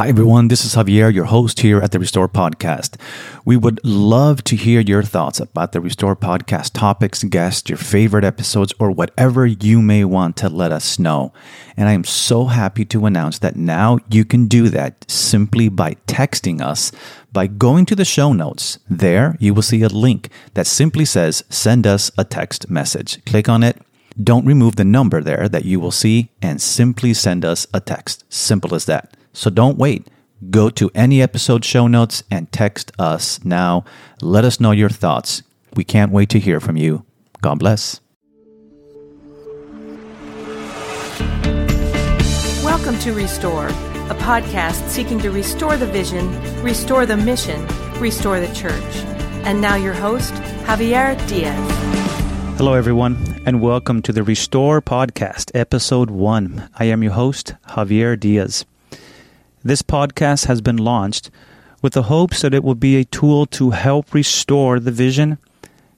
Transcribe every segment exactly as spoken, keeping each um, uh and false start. Hi, everyone. This is Javier, your host here at The Restore Podcast. We would love to hear your thoughts about The Restore Podcast topics, guests, your favorite episodes, or whatever you may want to let us know. And I am so happy to announce that now you can do that simply by texting us, by going to the show notes. There, you will see a link that simply says, send us a text message. Click on it. Don't remove the number there that you will see, and simply send us a text. Simple as that. So don't wait. Go to any episode show notes and text us now. Let us know your thoughts. We can't wait to hear from you. God bless. Welcome to Restore, a podcast seeking to restore the vision, restore the mission, restore the church. And now your host, Javier Diaz. Hello, everyone, and welcome to the Restore Podcast, Episode one. I am your host, Javier Diaz. This podcast has been launched with the hopes that it will be a tool to help restore the vision,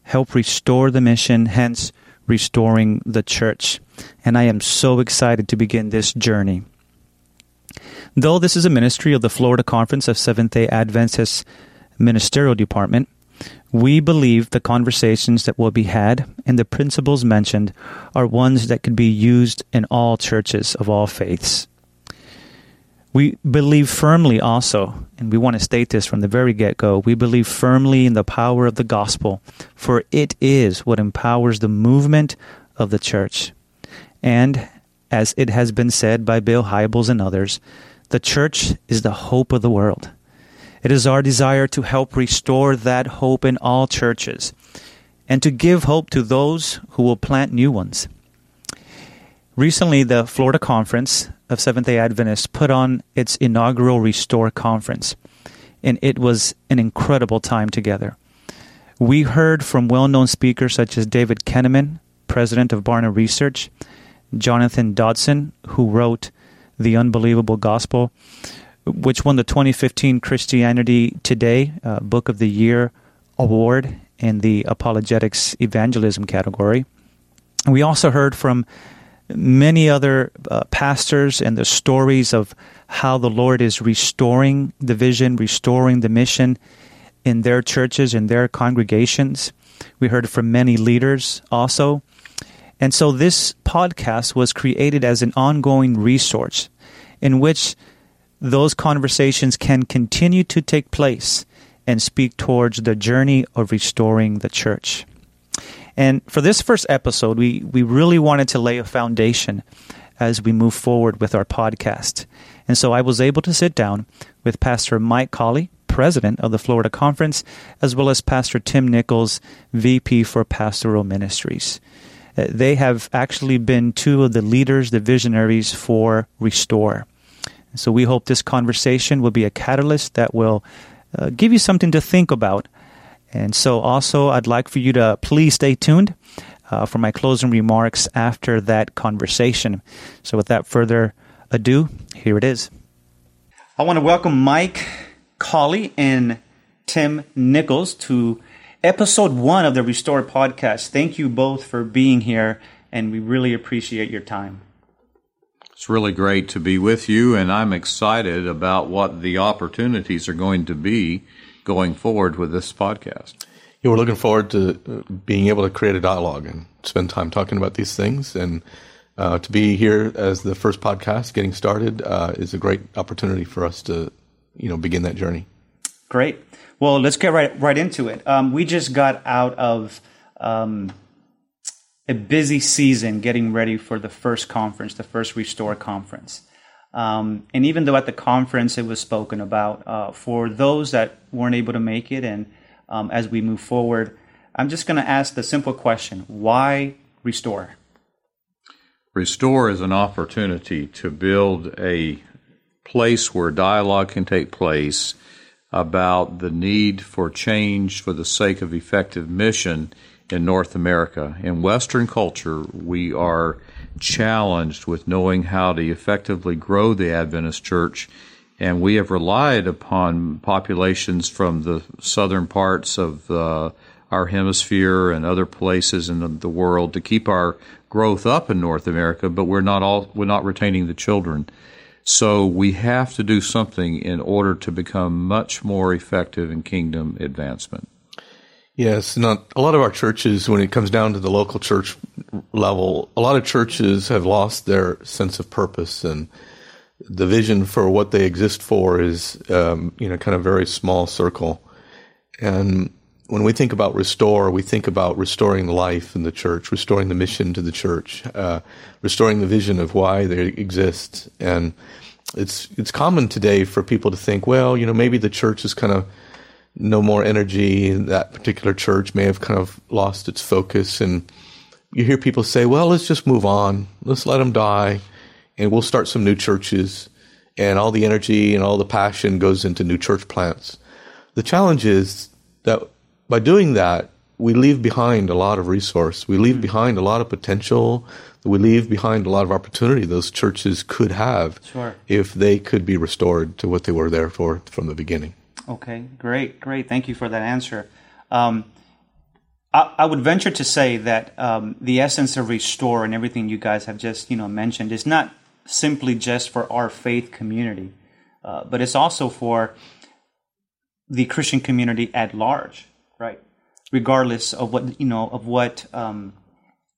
help restore the mission, hence restoring the church. And I am so excited to begin this journey. Though this is a ministry of the Florida Conference of Seventh-day Adventists Ministerial Department, we believe the conversations that will be had and the principles mentioned are ones that could be used in all churches of all faiths. We believe firmly also, and we want to state this from the very get-go, we believe firmly in the power of the gospel, for it is what empowers the movement of the church. And, as it has been said by Bill Hybels and others, the church is the hope of the world. It is our desire to help restore that hope in all churches, and to give hope to those who will plant new ones. Recently, the Florida Conference of Seventh-day Adventists put on its inaugural Restore Conference, and it was an incredible time together. We heard from well-known speakers such as David Kinnaman, president of Barna Research, Jonathan Dodson, who wrote The Unbelievable Gospel, which won the twenty fifteen Christianity Today uh, Book of the Year Award in the Apologetics Evangelism category. We also heard from many other uh, pastors and the stories of how the Lord is restoring the vision, restoring the mission in their churches, in their congregations. We heard from many leaders also. And so this podcast was created as an ongoing resource in which those conversations can continue to take place and speak towards the journey of restoring the church. And for this first episode, we, we really wanted to lay a foundation as we move forward with our podcast. And so I was able to sit down with Pastor Mike Colley, president of the Florida Conference, as well as Pastor Tim Nichols, V P for Pastoral Ministries. Uh, they have actually been two of the leaders, the visionaries for Restore. So we hope this conversation will be a catalyst that will uh, give you something to think about. And so also, I'd like for you to please stay tuned uh, for my closing remarks after that conversation. So without further ado, here it is. I want to welcome Mike Colley and Tim Nichols to episode one of the Restore Podcast. Thank you both for being here, and we really appreciate your time. It's really great to be with you, and I'm excited about what the opportunities are going to be going forward with this podcast. Yeah, we're looking forward to being able to create a dialogue and spend time talking about these things. And uh, to be here as the first podcast getting started uh, is a great opportunity for us to, you know, begin that journey. Great. Well, let's get right right into it. Um, we just got out of um, a busy season getting ready for the first conference, the first Restore Conference. Um, and even though at the conference it was spoken about, uh, for those that weren't able to make it, and um, as we move forward, I'm just going to ask the simple question, why Restore? Restore is an opportunity to build a place where dialogue can take place about the need for change for the sake of effective mission in North America. In Western culture, we are challenged with knowing how to effectively grow the Adventist church, and we have relied upon populations from the southern parts of uh, our hemisphere and other places in the, the world to keep our growth up in North America, but we're not all we're not retaining the children. So we have to do something in order to become much more effective in kingdom advancement. Yes, not a lot of our churches, when it comes down to the local church level, a lot of churches have lost their sense of purpose, and the vision for what they exist for is, um, you know, kind of very small circle. And when we think about restore, we think about restoring life in the church, restoring the mission to the church, uh, restoring the vision of why they exist. And it's it's common today for people to think, well, you know, maybe the church is kind of no more energy. That particular church may have kind of lost its focus. And you hear people say, well, let's just move on. Let's let them die. And we'll start some new churches, and all the energy and all the passion goes into new church plants. The challenge is that by doing that, we leave behind a lot of resource. We leave behind a lot of potential. We leave behind a lot of opportunity those churches could have sure. if they could be restored to what they were there for from the beginning. Okay, great, great. Thank you for that answer. Um, I, I would venture to say that um, the essence of restore and everything you guys have just you know mentioned is not simply just for our faith community, uh, but it's also for the Christian community at large, right? Regardless of what you know of what um,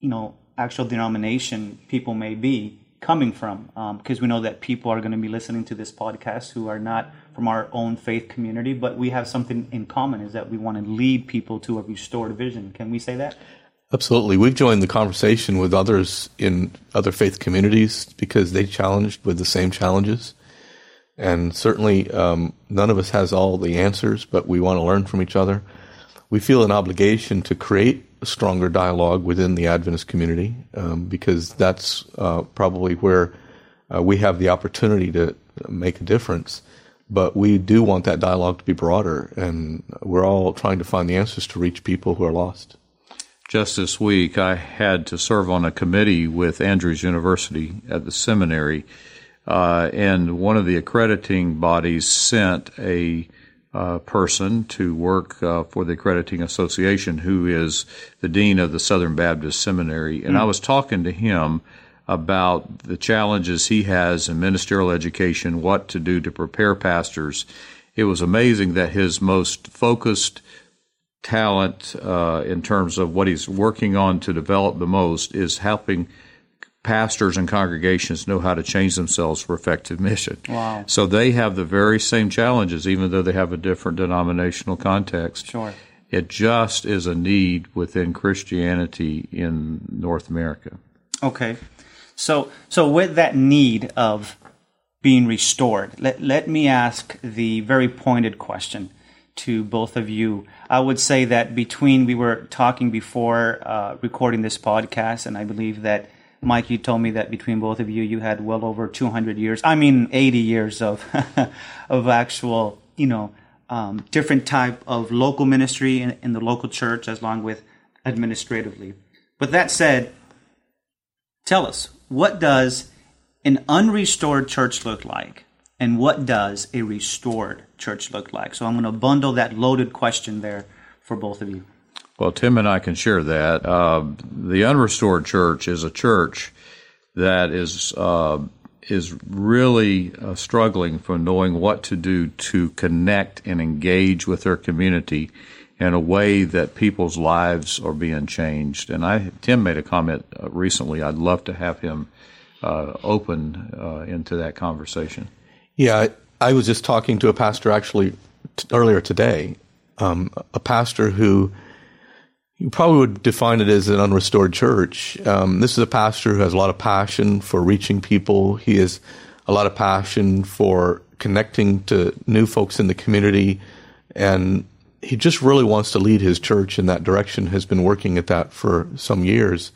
you know actual denomination people may be coming from, because um, we know that people are going to be listening to this podcast who are not from our own faith community, but we have something in common, is that we want to lead people to a restored vision. Can we say that? Absolutely. We've joined the conversation with others in other faith communities because they challenged with the same challenges. And certainly um, none of us has all the answers, but we want to learn from each other. We feel an obligation to create a stronger dialogue within the Adventist community um, because that's uh, probably where uh, we have the opportunity to make a difference. But we do want that dialogue to be broader, and we're all trying to find the answers to reach people who are lost. Just this week, I had to serve on a committee with Andrews University at the seminary, uh, and one of the accrediting bodies sent a uh, person to work uh, for the accrediting association, who is the dean of the Southern Baptist Seminary. And mm. I was talking to him about the challenges he has in ministerial education, what to do to prepare pastors. It was amazing that his most focused talent uh, in terms of what he's working on to develop the most is helping pastors and congregations know how to change themselves for effective mission. Wow. So they have the very same challenges, even though they have a different denominational context. Sure. It just is a need within Christianity in North America. Okay. So so with that need of being restored, let, let me ask the very pointed question to both of you. I would say that between, we were talking before uh, recording this podcast, and I believe that, Mike, you told me that between both of you, you had well over two hundred years, I mean eighty years of of actual, you know, um, different type of local ministry in, in the local church, as long with administratively. But that said, tell us, what does an unrestored church look like, and what does a restored church look like? So I'm going to bundle that loaded question there for both of you. Well, Tim and I can share that. Uh, the unrestored church is a church that is uh, is really uh, struggling for knowing what to do to connect and engage with their community in a way that people's lives are being changed. And I, Tim made a comment recently. I'd love to have him uh, open uh, into that conversation. Yeah, I, I was just talking to a pastor actually t- earlier today, um, a pastor who you probably would define it as an unrestored church. Um, this is a pastor who has a lot of passion for reaching people. He has a lot of passion for connecting to new folks in the community, and he just really wants to lead his church in that direction, has been working at that for some years,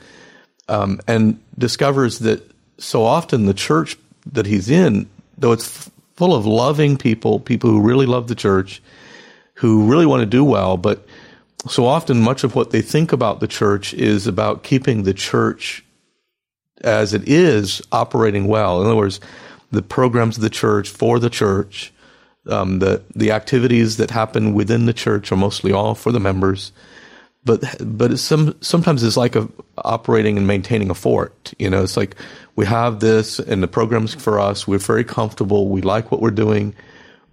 um, and discovers that so often the church that he's in, though it's full of loving people, people who really love the church, who really want to do well, but so often much of what they think about the church is about keeping the church as it is operating well. In other words, the programs of the church for the church, Um, the, the activities that happen within the church are mostly all for the members. But but it's some sometimes it's like a, operating and maintaining a fort. You know, it's like we have this and the program's for us. We're very comfortable. We like what we're doing.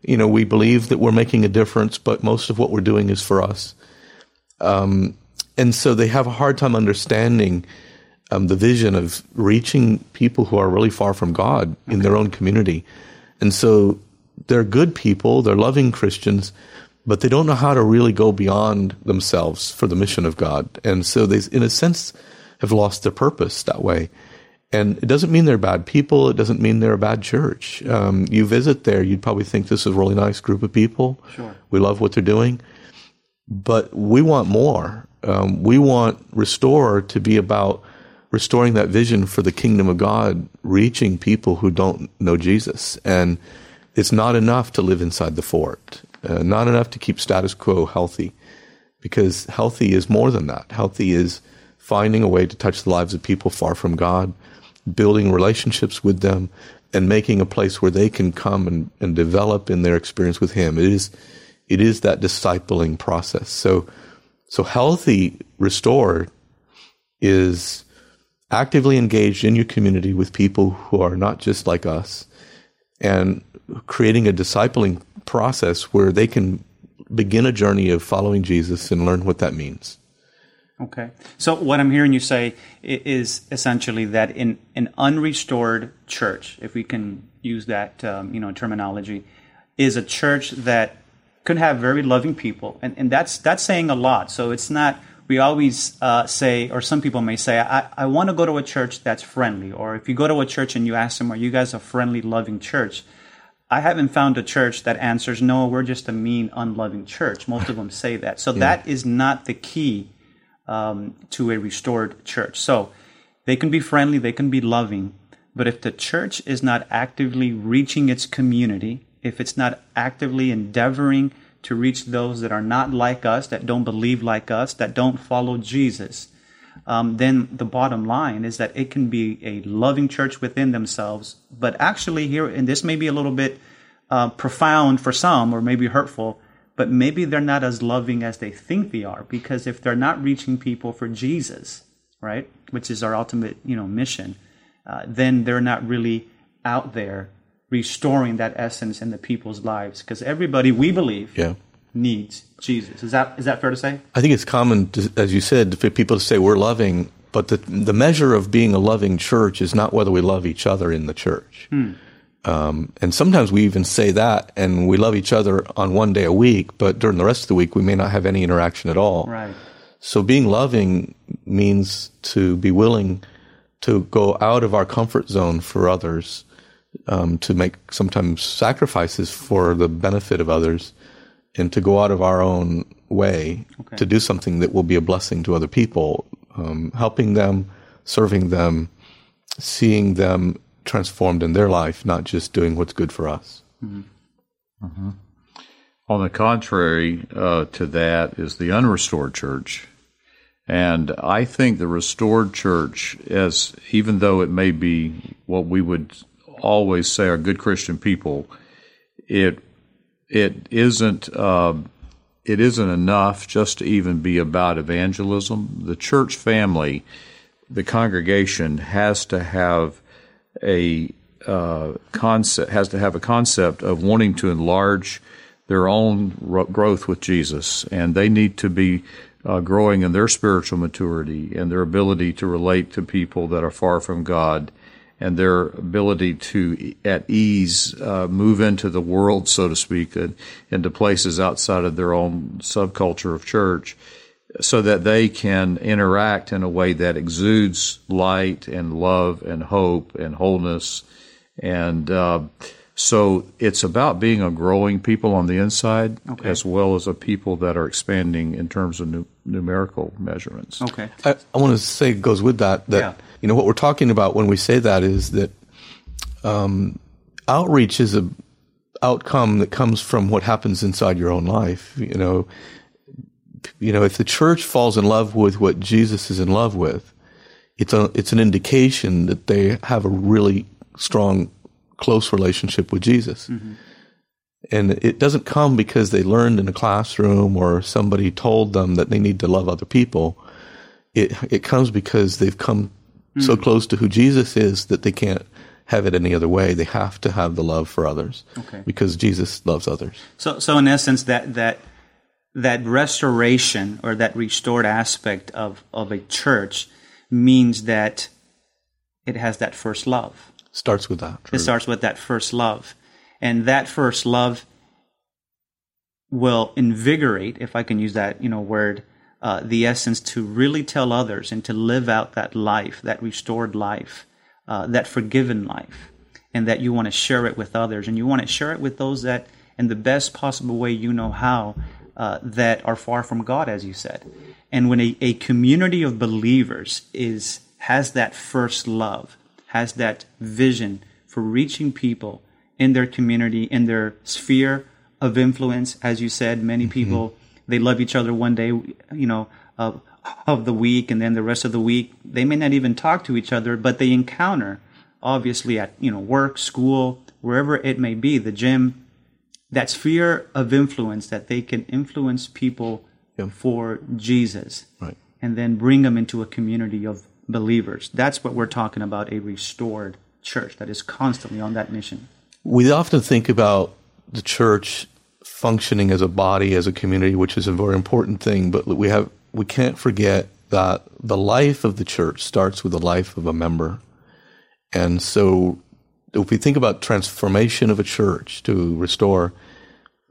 You know, we believe that we're making a difference, but most of what we're doing is for us. Um, and so they have a hard time understanding um, the vision of reaching people who are really far from God in their own community. And so they're good people. They're loving Christians. But they don't know how to really go beyond themselves for the mission of God. And so they, in a sense, have lost their purpose that way. And it doesn't mean they're bad people. It doesn't mean they're a bad church. Um, you visit there, you'd probably think this is a really nice group of people. Sure. We love what they're doing. But we want more. Um, we want Restore to be about restoring that vision for the kingdom of God, reaching people who don't know Jesus. And it's not enough to live inside the fort. Uh, not enough to keep status quo healthy, because healthy is more than that. Healthy is finding a way to touch the lives of people far from God, building relationships with them, and making a place where they can come and, and develop in their experience with Him. It is, it is that discipling process. So, so healthy Restore is actively engaged in your community with people who are not just like us, and creating a discipling process where they can begin a journey of following Jesus and learn what that means. Okay. So what I'm hearing you say is essentially that in an unrestored church, if we can use that um, you know terminology, is a church that could have very loving people. And, and that's that's saying a lot. So it's not, we always uh, say, or some people may say, I, I want to go to a church that's friendly. Or if you go to a church and you ask them, are you guys a friendly, loving church? I haven't found a church that answers, no, we're just a mean, unloving church. Most of them say that. So yeah. That is not the key um, to a restored church. So they can be friendly, they can be loving, but if the church is not actively reaching its community, if it's not actively endeavoring to reach those that are not like us, that don't believe like us, that don't follow Jesus, um, then the bottom line is that it can be a loving church within themselves. But actually here, and this may be a little bit uh, profound for some, or maybe hurtful, but maybe they're not as loving as they think they are, because if they're not reaching people for Jesus, right, which is our ultimate, you know, mission, uh, then they're not really out there restoring that essence in the people's lives, because everybody, we believe, yeah. needs Jesus. Is that is that fair to say? I think it's common, to, as you said, for people to say we're loving, but the the measure of being a loving church is not whether we love each other in the church. Hmm. Um, and sometimes we even say that, and we love each other on one day a week, but during the rest of the week we may not have any interaction at all. Right. So being loving means to be willing to go out of our comfort zone for others, um, to make sometimes sacrifices for the benefit of others, and to go out of our own way okay. to do something that will be a blessing to other people, um, helping them, serving them, seeing them transformed in their life, not just doing what's good for us. Mm-hmm. Mm-hmm. On the contrary uh, to that is the unrestored church. And I think the restored church, as even though it may be what we would always say are good Christian people, it It isn't. Uh, it isn't enough just to even be about evangelism. The church family, the congregation, has to have a uh, concept. Has to have a concept of wanting to enlarge their own growth with Jesus, and they need to be uh, growing in their spiritual maturity and their ability to relate to people that are far from God, and their ability to, at ease, uh, move into the world, so to speak, and into places outside of their own subculture of church, so that they can interact in a way that exudes light and love and hope and wholeness. And uh, so it's about being a growing people on the inside, okay. as well as a people that are expanding in terms of nu- numerical measurements. Okay, I, I want to say it goes with that, that yeah. You know, what we're talking about when we say that is that um, outreach is a outcome that comes from what happens inside your own life. You know, you know, if the church falls in love with what Jesus is in love with, it's a, it's an indication that they have a really strong, close relationship with Jesus. Mm-hmm. And it doesn't come because they learned in a classroom or somebody told them that they need to love other people. It it comes because they've come mm. so close to who Jesus is that they can't have it any other way. They have to have the love for others okay. because Jesus loves others. So so in essence, that that that restoration or that restored aspect of, of a church means that it has that first love. Starts with that. True. It starts with that first love. And that first love will invigorate, if I can use that, you know, word, uh, the essence to really tell others and to live out that life, that restored life, uh, that forgiven life, and that you want to share it with others. And you want to share it with those that, in the best possible way you know how, uh, that are far from God, as you said. And when a, a community of believers is has that first love, has that vision for reaching people in their community, in their sphere of influence. As you said, many people, mm-hmm. they love each other one day, you know, of, of the week, and then the rest of the week, they may not even talk to each other, but they encounter, obviously, at, you know, work, school, wherever it may be, the gym, that sphere of influence that they can influence people yeah. for Jesus, right. and then bring them into a community of believers. That's what we're talking about, a restored church that is constantly on that mission. We often think about the church functioning as a body, as a community, which is a very important thing, but we have we can't forget that the life of the church starts with the life of a member. And so if we think about transformation of a church to restore,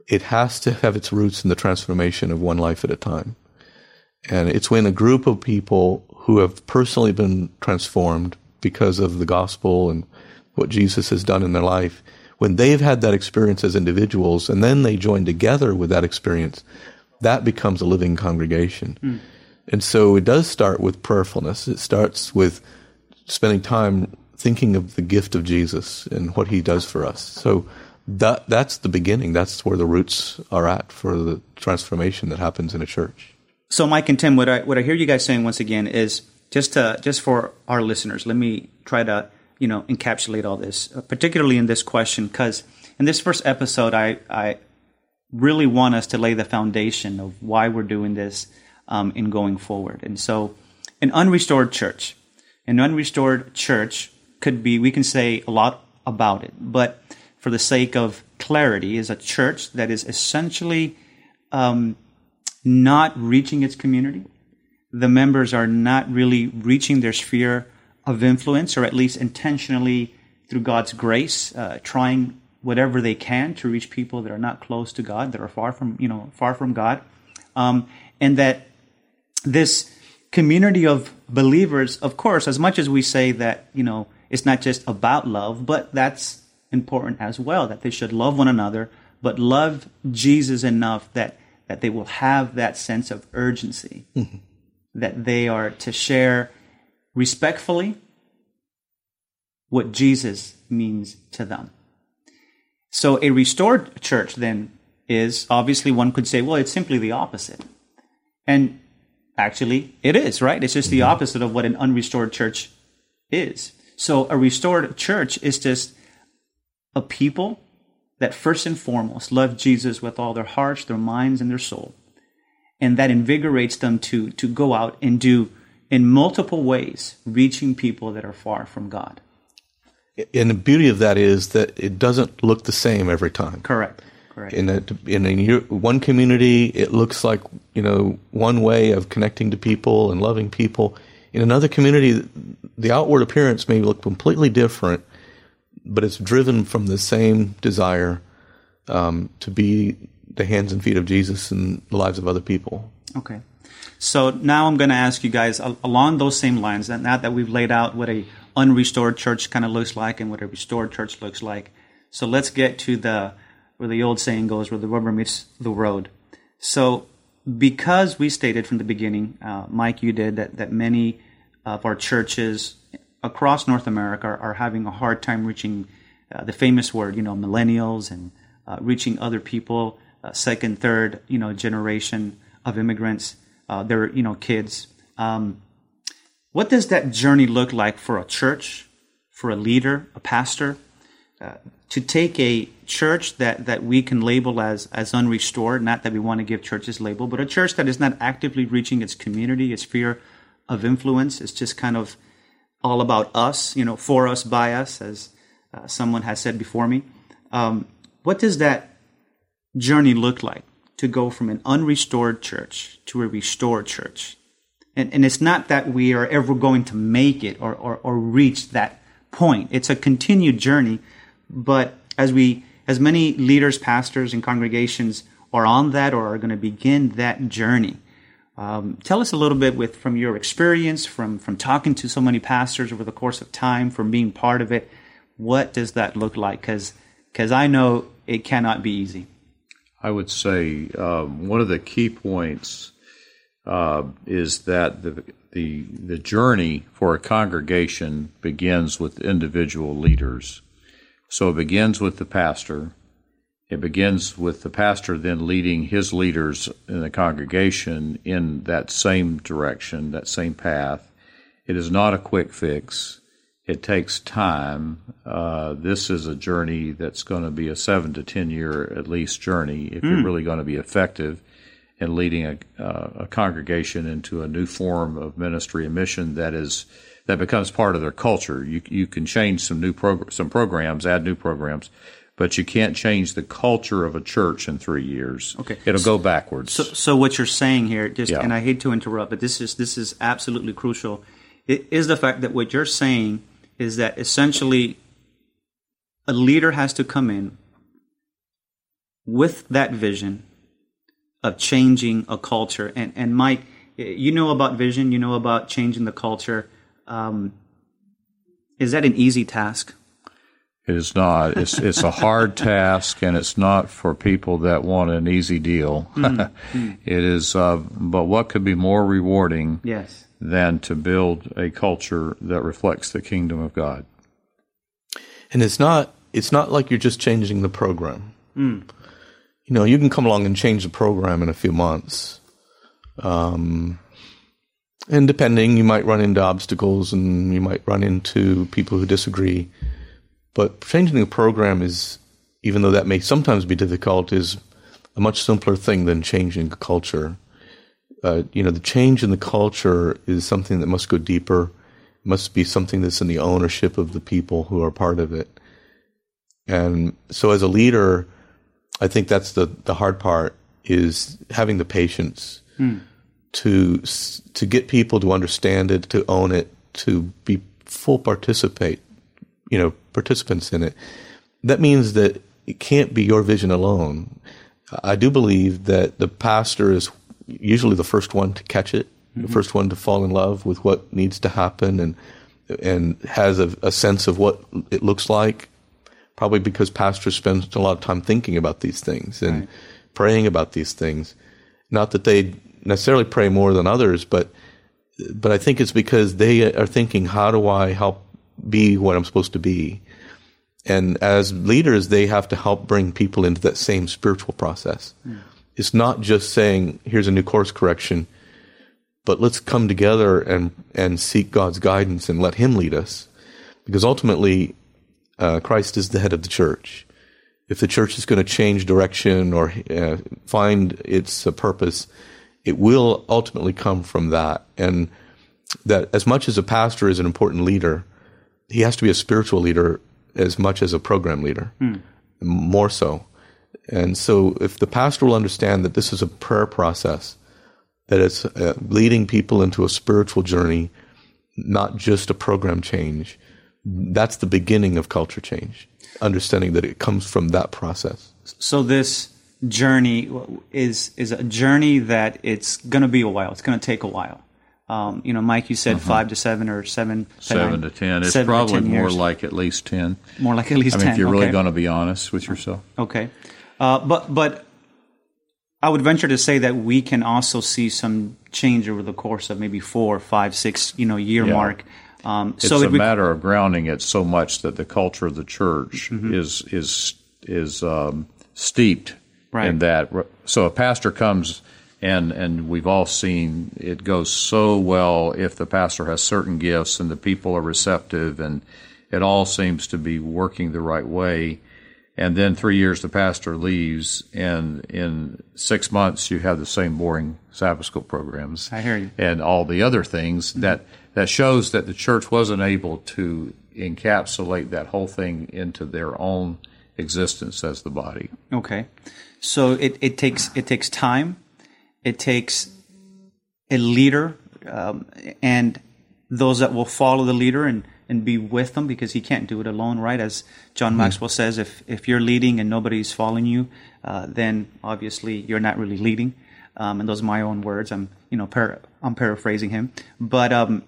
it has to have its roots in the transformation of one life at a time. And it's when a group of people who have personally been transformed because of the gospel and what Jesus has done in their life, when they've had that experience as individuals and then they join together with that experience, that becomes a living congregation. Mm. And so it does start with prayerfulness. It starts with spending time thinking of the gift of Jesus and what he does for us. So that that's the beginning. That's where the roots are at for the transformation that happens in a church. So Mike and Tim, what I what I hear you guys saying once again is just to, just for our listeners, let me try to you know, encapsulate all this, particularly in this question, because in this first episode, I, I really want us to lay the foundation of why we're doing this um, in going forward. And so an unrestored church, an unrestored church could be, we can say a lot about it, but for the sake of clarity, is a church that is essentially um, not reaching its community. The members are not really reaching their sphere of influence, or at least intentionally through God's grace, uh, trying whatever they can to reach people that are not close to God, that are far from, you know, far from God, um, and that this community of believers, of course, as much as we say that, you know, it's not just about love, but that's important as well, that they should love one another, but love Jesus enough that that they will have that sense of urgency, mm-hmm. that they are to share respectfully what Jesus means to them. So a restored church then is, obviously one could say, well, it's simply the opposite. And actually it is, right? It's just the opposite of what an unrestored church is. So a restored church is just a people that first and foremost love Jesus with all their hearts, their minds, and their soul. And that invigorates them to, to go out and do in multiple ways, reaching people that are far from God. And the beauty of that is that it doesn't look the same every time. Correct. Correct. In a, in a, one community, it looks like, you know, one way of connecting to people and loving people. In another community, the outward appearance may look completely different, but it's driven from the same desire um, to be the hands and feet of Jesus in the lives of other people. Okay. So now I'm going to ask you guys along those same lines, and now that we've laid out what a unrestored church kind of looks like and what a restored church looks like, so let's get to the where the old saying goes, where the rubber meets the road. So because we stated from the beginning, uh, Mike, you did, that, that many of our churches across North America are, are having a hard time reaching uh, the famous word, you know, millennials and uh, reaching other people, uh, second, third, you know, generation of immigrants. Uh, they're, you know, kids. Um, what does that journey look like for a church, for a leader, a pastor, uh, to take a church that, that we can label as, as unrestored, not that we want to give churches label, but a church that is not actively reaching its community, its sphere of influence. It's just kind of all about us, you know, for us, by us, as uh, someone has said before me. Um, what does that journey look like to go from an unrestored church to a restored church? And, and it's not that we are ever going to make it or, or, or reach that point. It's a continued journey. But as we, as many leaders, pastors, and congregations are on that or are going to begin that journey, um, tell us a little bit with from your experience, from from talking to so many pastors over the course of time, from being part of it. What does that look like? Because because I know it cannot be easy. I would say um, one of the key points uh, is that the, the the journey for a congregation begins with individual leaders. So it begins with the pastor. It begins with the pastor then leading his leaders in the congregation in that same direction, that same path. It is not a quick fix. It takes time. Uh, this is a journey that's going to be a seven to ten year at least journey if mm. you're really going to be effective in leading a, uh, a congregation into a new form of ministry and mission that is that becomes part of their culture. You you can change some new progr- some programs, add new programs, but you can't change the culture of a church in three years. Okay, it'll so, go backwards. So, so what you're saying here, just yeah. and I hate to interrupt, but this is this is absolutely crucial. It is the fact that what you're saying is that essentially a leader has to come in with that vision of changing a culture. And, and Mike, you know about vision, you know about changing the culture. Um, is that an easy task? It is not. It's it's a hard task, and it's not for people that want an easy deal. Mm-hmm. It is, uh, but what could be more rewarding? Yes. Than to build a culture that reflects the kingdom of God. And it's not it's not like you're just changing the program. Mm. You know, you can come along and change the program in a few months. Um, and depending, you might run into obstacles and you might run into people who disagree. But changing the program is, even though that may sometimes be difficult, is a much simpler thing than changing the culture. Uh, you know, the change in the culture is something that must go deeper, it must be something that's in the ownership of the people who are part of it. And so as a leader, I think that's the, the hard part, is having the patience mm. to to get people to understand it, to own it, to be full participate, you know, participants in it. That means that it can't be your vision alone. I do believe that the pastor is usually the first one to catch it, mm-hmm. the first one to fall in love with what needs to happen, and and has a, a sense of what it looks like, probably because pastors spend a lot of time thinking about these things and right. praying about these things. Not that they necessarily pray more than others, but but I think it's because they are thinking, how do I help be what I'm supposed to be? And as leaders, they have to help bring people into that same spiritual process. Mm. It's not just saying, here's a new course correction, but let's come together and, and seek God's guidance and let Him lead us. Because ultimately, uh, Christ is the head of the church. If the church is going to change direction or uh, find its uh, purpose, it will ultimately come from that. And that as much as a pastor is an important leader, he has to be a spiritual leader as much as a program leader, mm. more so. And so if the pastor will understand that this is a prayer process, that it's uh, leading people into a spiritual journey, not just a program change, that's the beginning of culture change, understanding that it comes from that process. So this journey is is a journey that it's going to be a while. It's going to take a while. Um, you know, Mike, you said mm-hmm. five to seven or seven to seven nine, to ten. It's probably ten more years. Like at least ten. More like at least I ten. I mean, if you're okay. really going to be honest with yourself. Okay. Uh, but but I would venture to say that we can also see some change over the course of maybe four, five, six, you know, year yeah. mark. Um, it's so a we, matter of grounding it so much that the culture of the church mm-hmm. is is is um, steeped right. in that. So a pastor comes and and we've all seen it goes so well if the pastor has certain gifts and the people are receptive and it all seems to be working the right way. And then three years the pastor leaves, and in six months you have the same boring Sabbath school programs. I hear you. And all the other things mm-hmm. that, that shows that the church wasn't able to encapsulate that whole thing into their own existence as the body. Okay. So it, it takes it takes time. It takes a leader um, and those that will follow the leader and and be with them, because he can't do it alone, right? As John mm-hmm. Maxwell says, if if you're leading and nobody's following you, uh, then obviously you're not really leading. Um, and those are my own words. I'm you know par- I'm paraphrasing him. But um,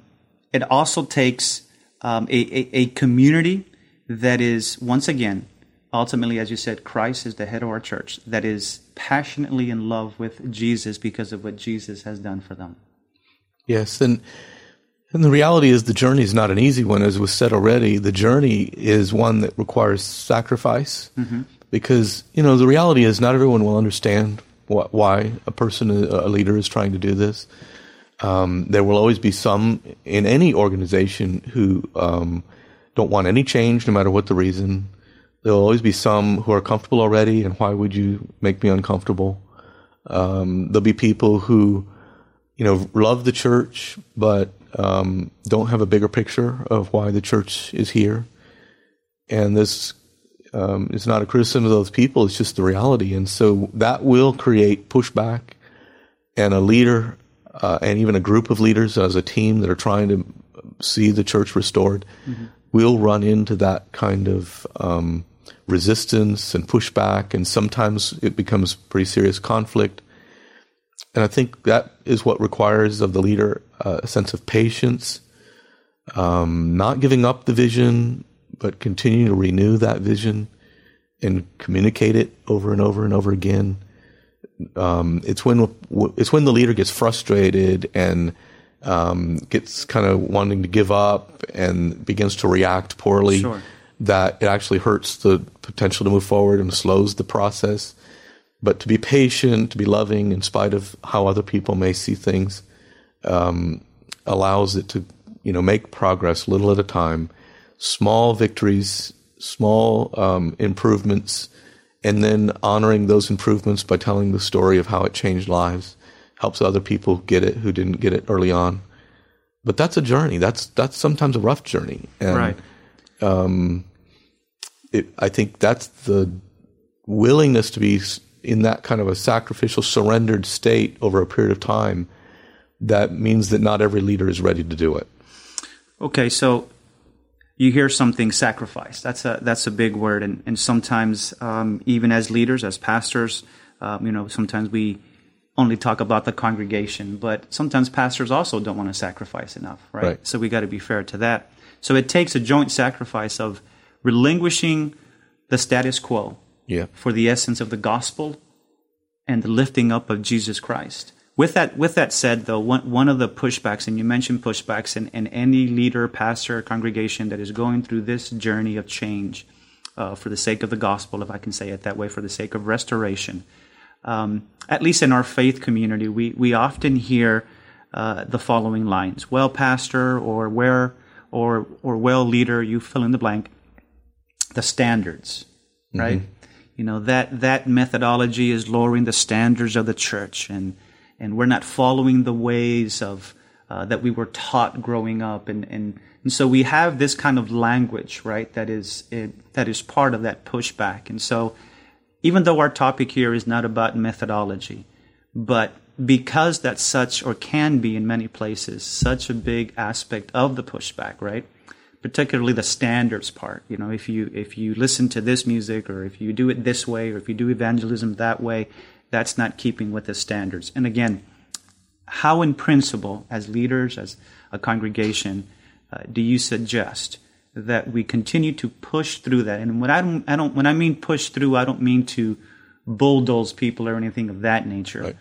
it also takes um, a, a a community that is, once again, ultimately, as you said, Christ is the head of our church, that is passionately in love with Jesus because of what Jesus has done for them. Yes, and. And the reality is the journey is not an easy one. As was said already, the journey is one that requires sacrifice mm-hmm. because, you know, the reality is not everyone will understand what, why a person, a leader is trying to do this. Um, there will always be some in any organization who um, don't want any change, no matter what the reason. There will always be some who are comfortable already, and why would you make me uncomfortable? Um, there'll be people who, you know, love the church, but Um, don't have a bigger picture of why the church is here. And this um, is not a criticism of those people. It's just the reality. And so that will create pushback, and a leader uh, and even a group of leaders as a team that are trying to see the church restored mm-hmm. will run into that kind of um, resistance and pushback. And sometimes it becomes pretty serious conflict. And I think that is what requires of the leader uh, a sense of patience, um, not giving up the vision, but continuing to renew that vision and communicate it over and over and over again. Um, it's when it's when the leader gets frustrated and um, gets kind of wanting to give up and begins to react poorly sure. that it actually hurts the potential to move forward and slows the process. But to be patient, to be loving in spite of how other people may see things, um, allows it to, you know, make progress little at a time, small victories, small um, improvements, and then honoring those improvements by telling the story of how it changed lives, helps other people get it who didn't get it early on. But that's a journey. That's that's sometimes a rough journey. And, right. Um, it, I think that's the willingness to be in that kind of a sacrificial, surrendered state over a period of time, that means that not every leader is ready to do it. Okay, so you hear something, sacrifice. That's a that's a big word, and, and sometimes um, even as leaders, as pastors, um, you know, sometimes we only talk about the congregation, but sometimes pastors also don't want to sacrifice enough, right? right. So we got to be fair to that. So it takes a joint sacrifice of relinquishing the status quo, yeah, for the essence of the gospel and the lifting up of Jesus Christ. With that, with that said, though, one, one of the pushbacks, and you mentioned pushbacks, and, and any leader, pastor, congregation that is going through this journey of change uh, for the sake of the gospel, if I can say it that way, for the sake of restoration, um, at least in our faith community, we, we often hear uh, the following lines: well, pastor, or where, or or well, leader, you fill in the blank, the standards, mm-hmm. right? You know, that, that methodology is lowering the standards of the church, and, and we're not following the ways of uh, that we were taught growing up, and, and and so we have this kind of language, right? That is it, that is part of that pushback. And so, even though our topic here is not about methodology, but because that's such, or can be in many places, such a big aspect of the pushback, right? Particularly the standards part. You know, if you if you listen to this music, or if you do it this way, or if you do evangelism that way, that's not keeping with the standards. And again, how in principle, as leaders, as a congregation, uh, do you suggest that we continue to push through that? And when I don't, I don't, when I mean push through, I don't mean to bulldoze people or anything of that nature, right.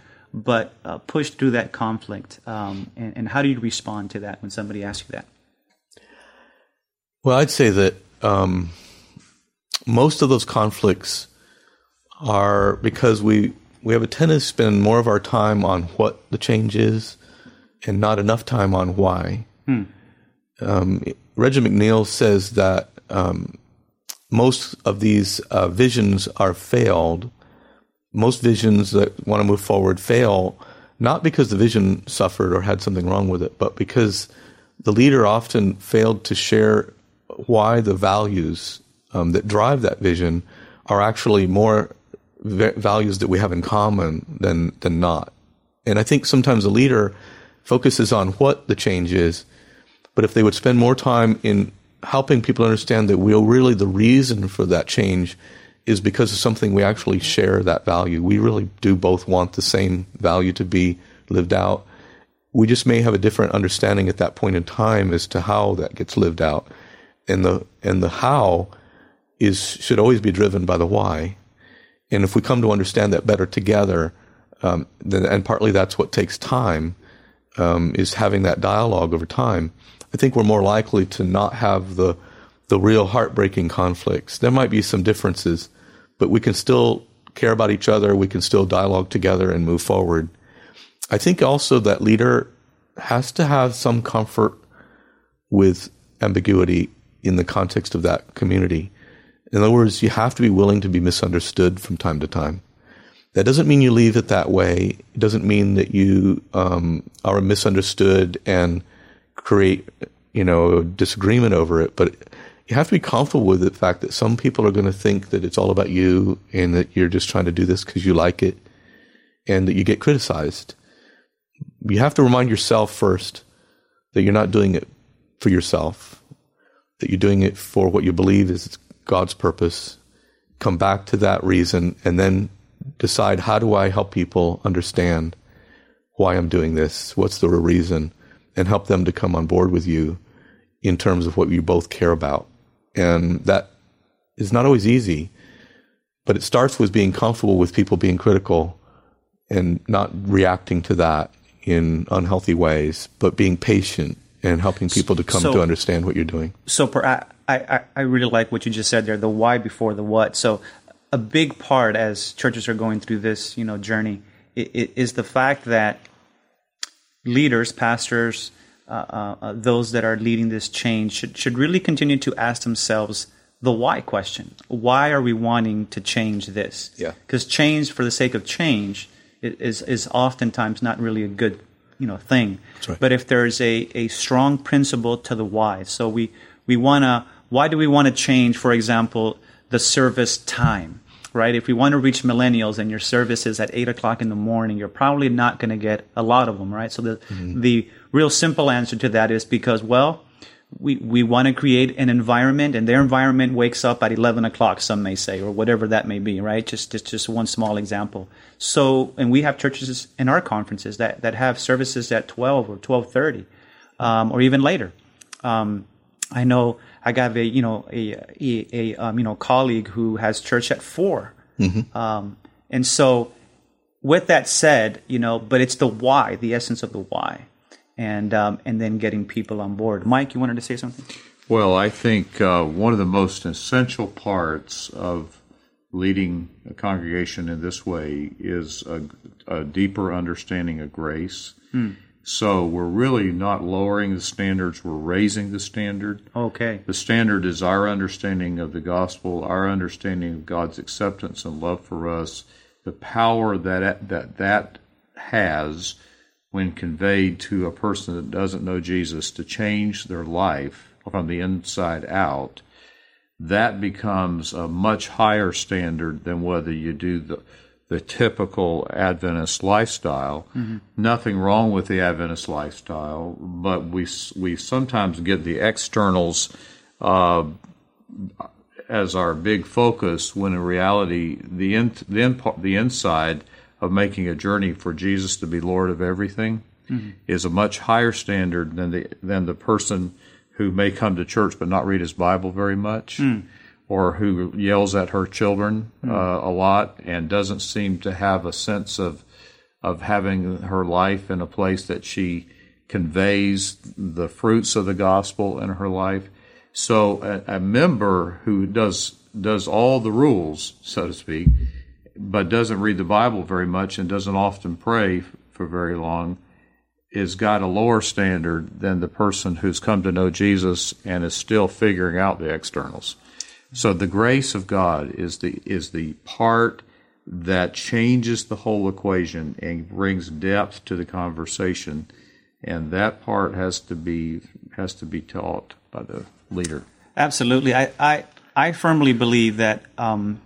but uh, push through that conflict. Um, and, and how do you respond to that when somebody asks you that? Well, I'd say that um, most of those conflicts are because we, we have a tendency to spend more of our time on what the change is and not enough time on why. Hmm. Um, Reggie McNeal says that um, most of these uh, visions are failed. Most visions that want to move forward fail, not because the vision suffered or had something wrong with it, but because the leader often failed to share why the values um, that drive that vision are actually more v- values that we have in common than than not. And I think sometimes a leader focuses on what the change is, but if they would spend more time in helping people understand that we are really the reason for that change is because of something we actually share that value. We really do both want the same value to be lived out. We just may have a different understanding at that point in time as to how that gets lived out. And the and the how is should always be driven by the why. And if we come to understand that better together, um, then, and partly that's what takes time, um, is having that dialogue over time, I think we're more likely to not have the the real heartbreaking conflicts. There might be some differences, but we can still care about each other. We can still dialogue together and move forward. I think also that leader has to have some comfort with ambiguity in the context of that community. In other words, you have to be willing to be misunderstood from time to time. That doesn't mean you leave it that way. It doesn't mean that you um, are misunderstood and create, you know, disagreement over it, but you have to be comfortable with the fact that some people are going to think that it's all about you and that you're just trying to do this because you like it and that you get criticized. You have to remind yourself first that you're not doing it for yourself, that you're doing it for what you believe is God's purpose. Come back to that reason and then decide, how do I help people understand why I'm doing this? What's the reason? And help them to come on board with you in terms of what you both care about. And that is not always easy, but it starts with being comfortable with people being critical and not reacting to that in unhealthy ways, but being patient and helping people to come so, to understand what you're doing. So per, I, I, I really like what you just said there, the why before the what. So a big part as churches are going through this, you know, journey it, it, is the fact that leaders, pastors, uh, uh, those that are leading this change should, should really continue to ask themselves the why question. Why are we wanting to change this? Yeah. Because change for the sake of change is is oftentimes not really a good, you know, thing. That's right. But if there's a, a strong principle to the why, so we, we want to, why do we want to change, for example, the service time, right? If we want to reach millennials and your service is at eight o'clock in the morning, you're probably not going to get a lot of them, right? So the mm-hmm. the real simple answer to that is because, well, we, we want to create an environment and their environment wakes up at eleven o'clock, some may say, or whatever that may be, right? Just just, just one small example. So, and we have churches in our conferences that, that have services at twelve or twelve thirty um, or even later. Um, I know I got a, you know, a, a, a um, you know, colleague who has church at four. Mm-hmm. Um, and so with that said, you know, but it's the why, the essence of the why. And um, and then getting people on board. Mike, you wanted to say something? Well, I think uh, one of the most essential parts of leading a congregation in this way is a, a deeper understanding of grace. Hmm. So we're really not lowering the standards, we're raising the standard. Okay. The standard is our understanding of the gospel, our understanding of God's acceptance and love for us, the power that that, that has when conveyed to a person that doesn't know Jesus to change their life from the inside out. That becomes a much higher standard than whether you do the, the typical Adventist lifestyle. Mm-hmm. Nothing wrong with the Adventist lifestyle, but we we sometimes get the externals uh, as our big focus, when in reality the in, the, in, the inside of making a journey for Jesus to be Lord of everything mm-hmm. is a much higher standard than the than the person who may come to church but not read his Bible very much, mm. or who yells at her children mm. uh, a lot and doesn't seem to have a sense of of having her life in a place that she conveys the fruits of the gospel in her life. So a, a member who does does all the rules, so to speak, but doesn't read the Bible very much and doesn't often pray for very long is got a lower standard than the person who's come to know Jesus and is still figuring out the externals. So the grace of God is the is the part that changes the whole equation and brings depth to the conversation, and that part has to be has to be taught by the leader. Absolutely. I I, I firmly believe that um,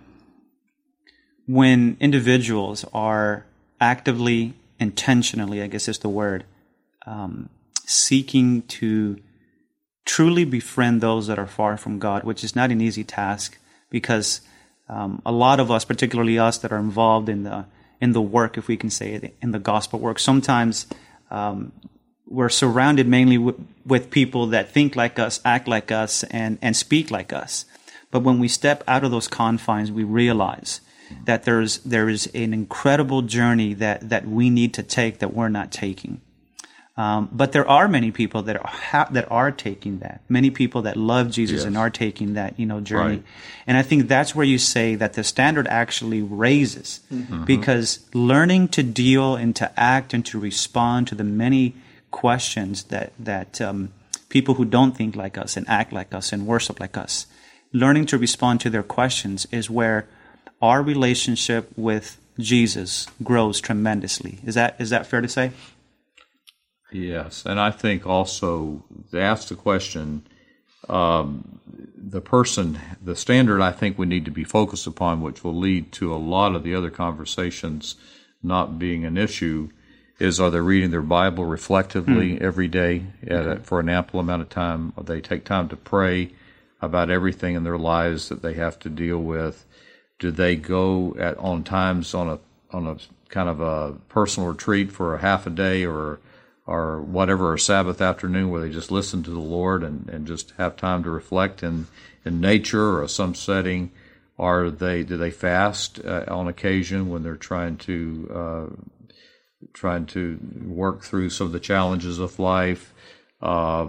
when individuals are actively, intentionally, I guess is the word, um, seeking to truly befriend those that are far from God, which is not an easy task, because um, a lot of us, particularly us that are involved in the in the work, if we can say it, in the gospel work, sometimes um, we're surrounded mainly w- with people that think like us, act like us, and, and speak like us. But when we step out of those confines, we realize that there's there is an incredible journey that, that we need to take that we're not taking. Um, but there are many people that are ha- that are taking that. Many people that love Jesus yes. and are taking that, you know, journey. Right. And I think that's where you say that the standard actually raises, mm-hmm. because learning to deal and to act and to respond to the many questions that that um, people who don't think like us and act like us and worship like us, learning to respond to their questions is where our relationship with Jesus grows tremendously. Is that is that fair to say? Yes, and I think also to ask the question, um, the person, the standard I think we need to be focused upon, which will lead to a lot of the other conversations not being an issue, is are they reading their Bible reflectively mm. every day at a, for an ample amount of time? Or they take time to pray about everything in their lives that they have to deal with? Do they go at on times on a on a kind of a personal retreat for a half a day or or whatever, a Sabbath afternoon where they just listen to the Lord and, and just have time to reflect in, in nature or some setting? Are they do they fast uh, on occasion when they're trying to uh, trying to work through some of the challenges of life? Uh,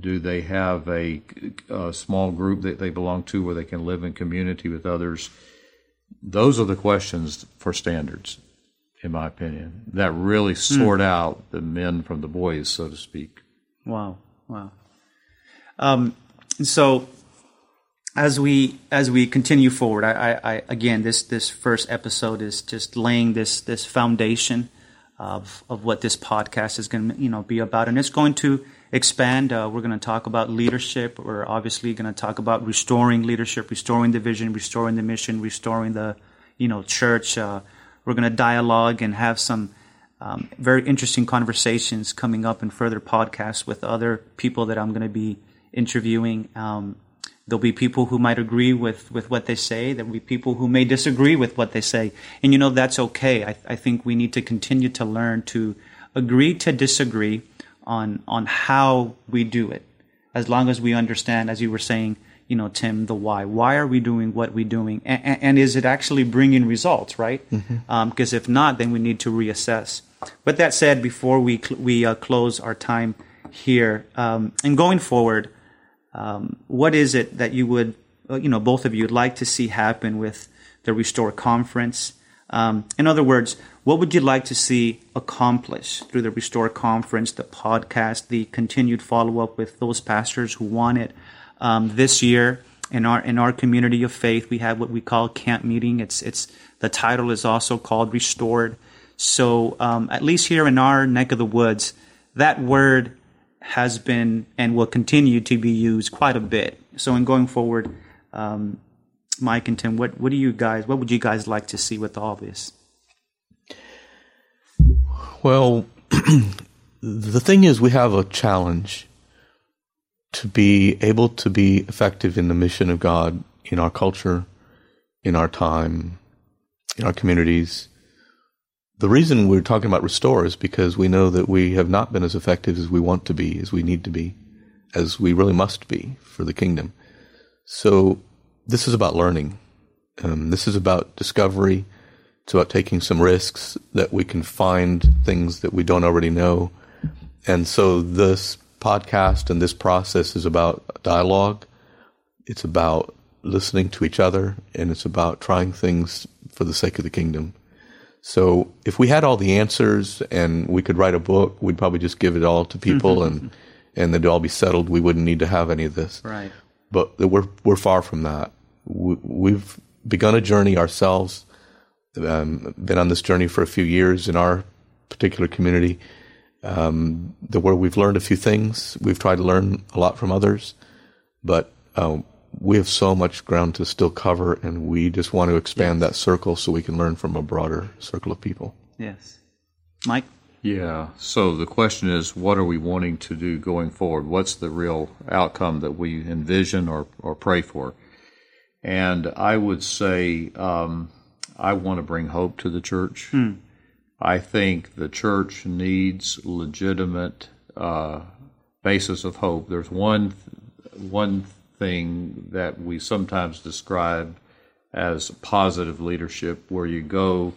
do they have a, a small group that they belong to where they can live in community with others? Those are the questions for standards, in my opinion, that really sort mm. out the men from the boys, so to speak. Wow, wow. Um, so, as we as we continue forward, I, I, I again, this this first episode is just laying this this foundation of of what this podcast is going to you know be about, and it's going to expand. Uh, we're going to talk about leadership. We're obviously going to talk about restoring leadership, restoring the vision, restoring the mission, restoring the, you know, church. Uh, we're going to dialogue and have some um, very interesting conversations coming up in further podcasts with other people that I'm going to be interviewing. Um, there'll be people who might agree with, with what they say. There'll be people who may disagree with what they say. And, you know, that's okay. I, I think we need to continue to learn to agree to disagree on on how we do it, as long as we understand, as you were saying, you know, Tim, the why. Why are we doing what we're doing? And, and, and is it actually bringing results, right? Because mm-hmm. um, if not, then we need to reassess. But that said, before we cl- we uh, close our time here, um, and going forward, um, what is it that you would, uh, you know, both of you would like to see happen with the Restore Conference? Um, in other words, what would you like to see accomplished through the Restore Conference, the podcast, the continued follow-up with those pastors who want it? Um, this year, in our in our community of faith, we have what we call camp meeting. It's it's the title is also called Restored. So um, at least here in our neck of the woods, that word has been and will continue to be used quite a bit. So in going forward, um, Mike and Tim, what, what do you guys? What would you guys like to see with all this? Well, the thing is, we have a challenge to be able to be effective in the mission of God in our culture, in our time, in our communities. The reason we're talking about restore is because we know that we have not been as effective as we want to be, as we need to be, as we really must be for the kingdom. So this is about learning. Um, this is about discovery. It's about taking some risks that we can find things that we don't already know. And so this podcast and this process is about dialogue. It's about listening to each other, and it's about trying things for the sake of the kingdom. So if we had all the answers and we could write a book, we'd probably just give it all to people mm-hmm. and and they'd all be settled. We wouldn't need to have any of this. Right. But we're we're far from that. We, we've begun a journey ourselves. Um, been on this journey for a few years in our particular community, um, the, where we've learned a few things. We've tried to learn a lot from others, but uh, we have so much ground to still cover, and we just want to expand yes. that circle so we can learn from a broader circle of people. Yes. Mike? Yeah. So the question is, what are we wanting to do going forward? What's the real outcome that we envision or, or pray for? And I would say um, I want to bring hope to the church. Hmm. I think the church needs legitimate uh, basis of hope. There's one one thing that we sometimes describe as positive leadership, where you go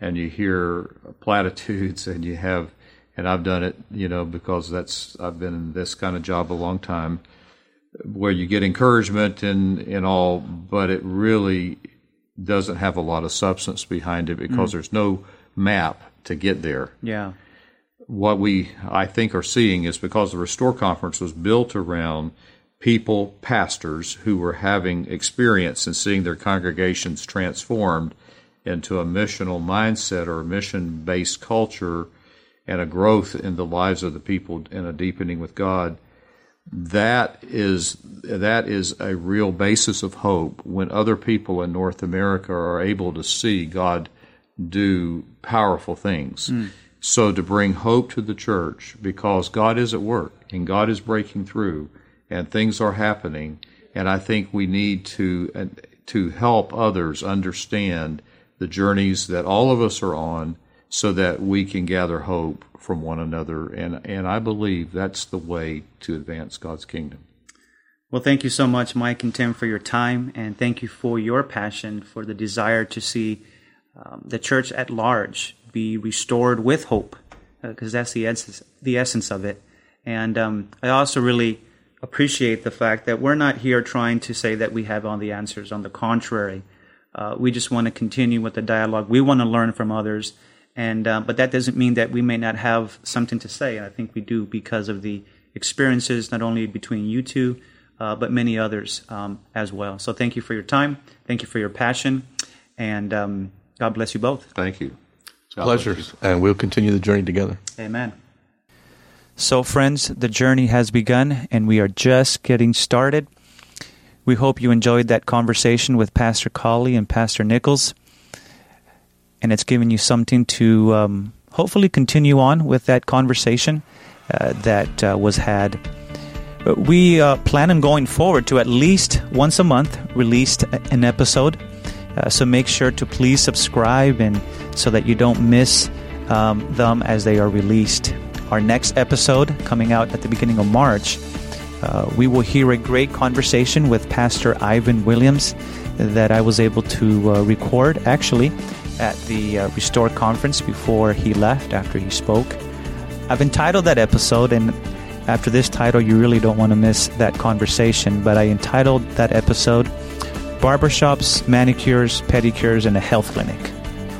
and you hear platitudes and you have, and I've done it, you know, because that's I've been in this kind of job a long time, where you get encouragement and, and all, but it really doesn't have a lot of substance behind it because mm. there's no map to get there. Yeah. What we, I think, are seeing is because the Restore Conference was built around people, pastors, who were having experience and seeing their congregations transformed into a missional mindset or a mission-based culture and a growth in the lives of the people and a deepening with God. That is that is a real basis of hope when other people in North America are able to see God do powerful things. Mm. So to bring hope to the church, because God is at work and God is breaking through and things are happening, and I think we need to to help others understand the journeys that all of us are on so that we can gather hope from one another. And and I believe that's the way to advance God's kingdom. Well, thank you so much, Mike and Tim, for your time, and thank you for your passion, for the desire to see um, the church at large be restored with hope, because uh, that's the, es- the essence of it. And um, I also really appreciate the fact that we're not here trying to say that we have all the answers. On the contrary, uh, we just want to continue with the dialogue. We want to learn from others. And uh, but that doesn't mean that we may not have something to say. And I think we do, because of the experiences not only between you two, uh, but many others um, as well. So thank you for your time. Thank you for your passion. And um, God bless you both. Thank you. Pleasures. And we'll continue the journey together. Amen. So, friends, the journey has begun, and we are just getting started. We hope you enjoyed that conversation with Pastor Colley and Pastor Nichols. And it's given you something to um, hopefully continue on with that conversation uh, that uh, was had. But we uh, plan on going forward to at least once a month release an episode. Uh, so make sure to please subscribe, and so that you don't miss um, them as they are released. Our next episode, coming out at the beginning of March, uh, we will hear a great conversation with Pastor Ivan Williams that I was able to uh, record, actually, at the uh, Restore Conference before he left, after he spoke. I've entitled that episode, and after this title, you really don't want to miss that conversation, but I entitled that episode, Barbershops, Manicures, Pedicures, and a Health Clinic,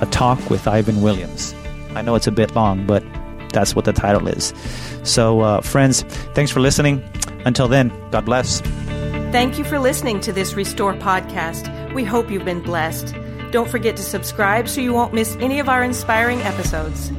a talk with Ivan Williams. I know it's a bit long, but that's what the title is. So, uh, friends, thanks for listening. Until then, God bless. Thank you for listening to this Restore podcast. We hope you've been blessed. Don't forget to subscribe so you won't miss any of our inspiring episodes.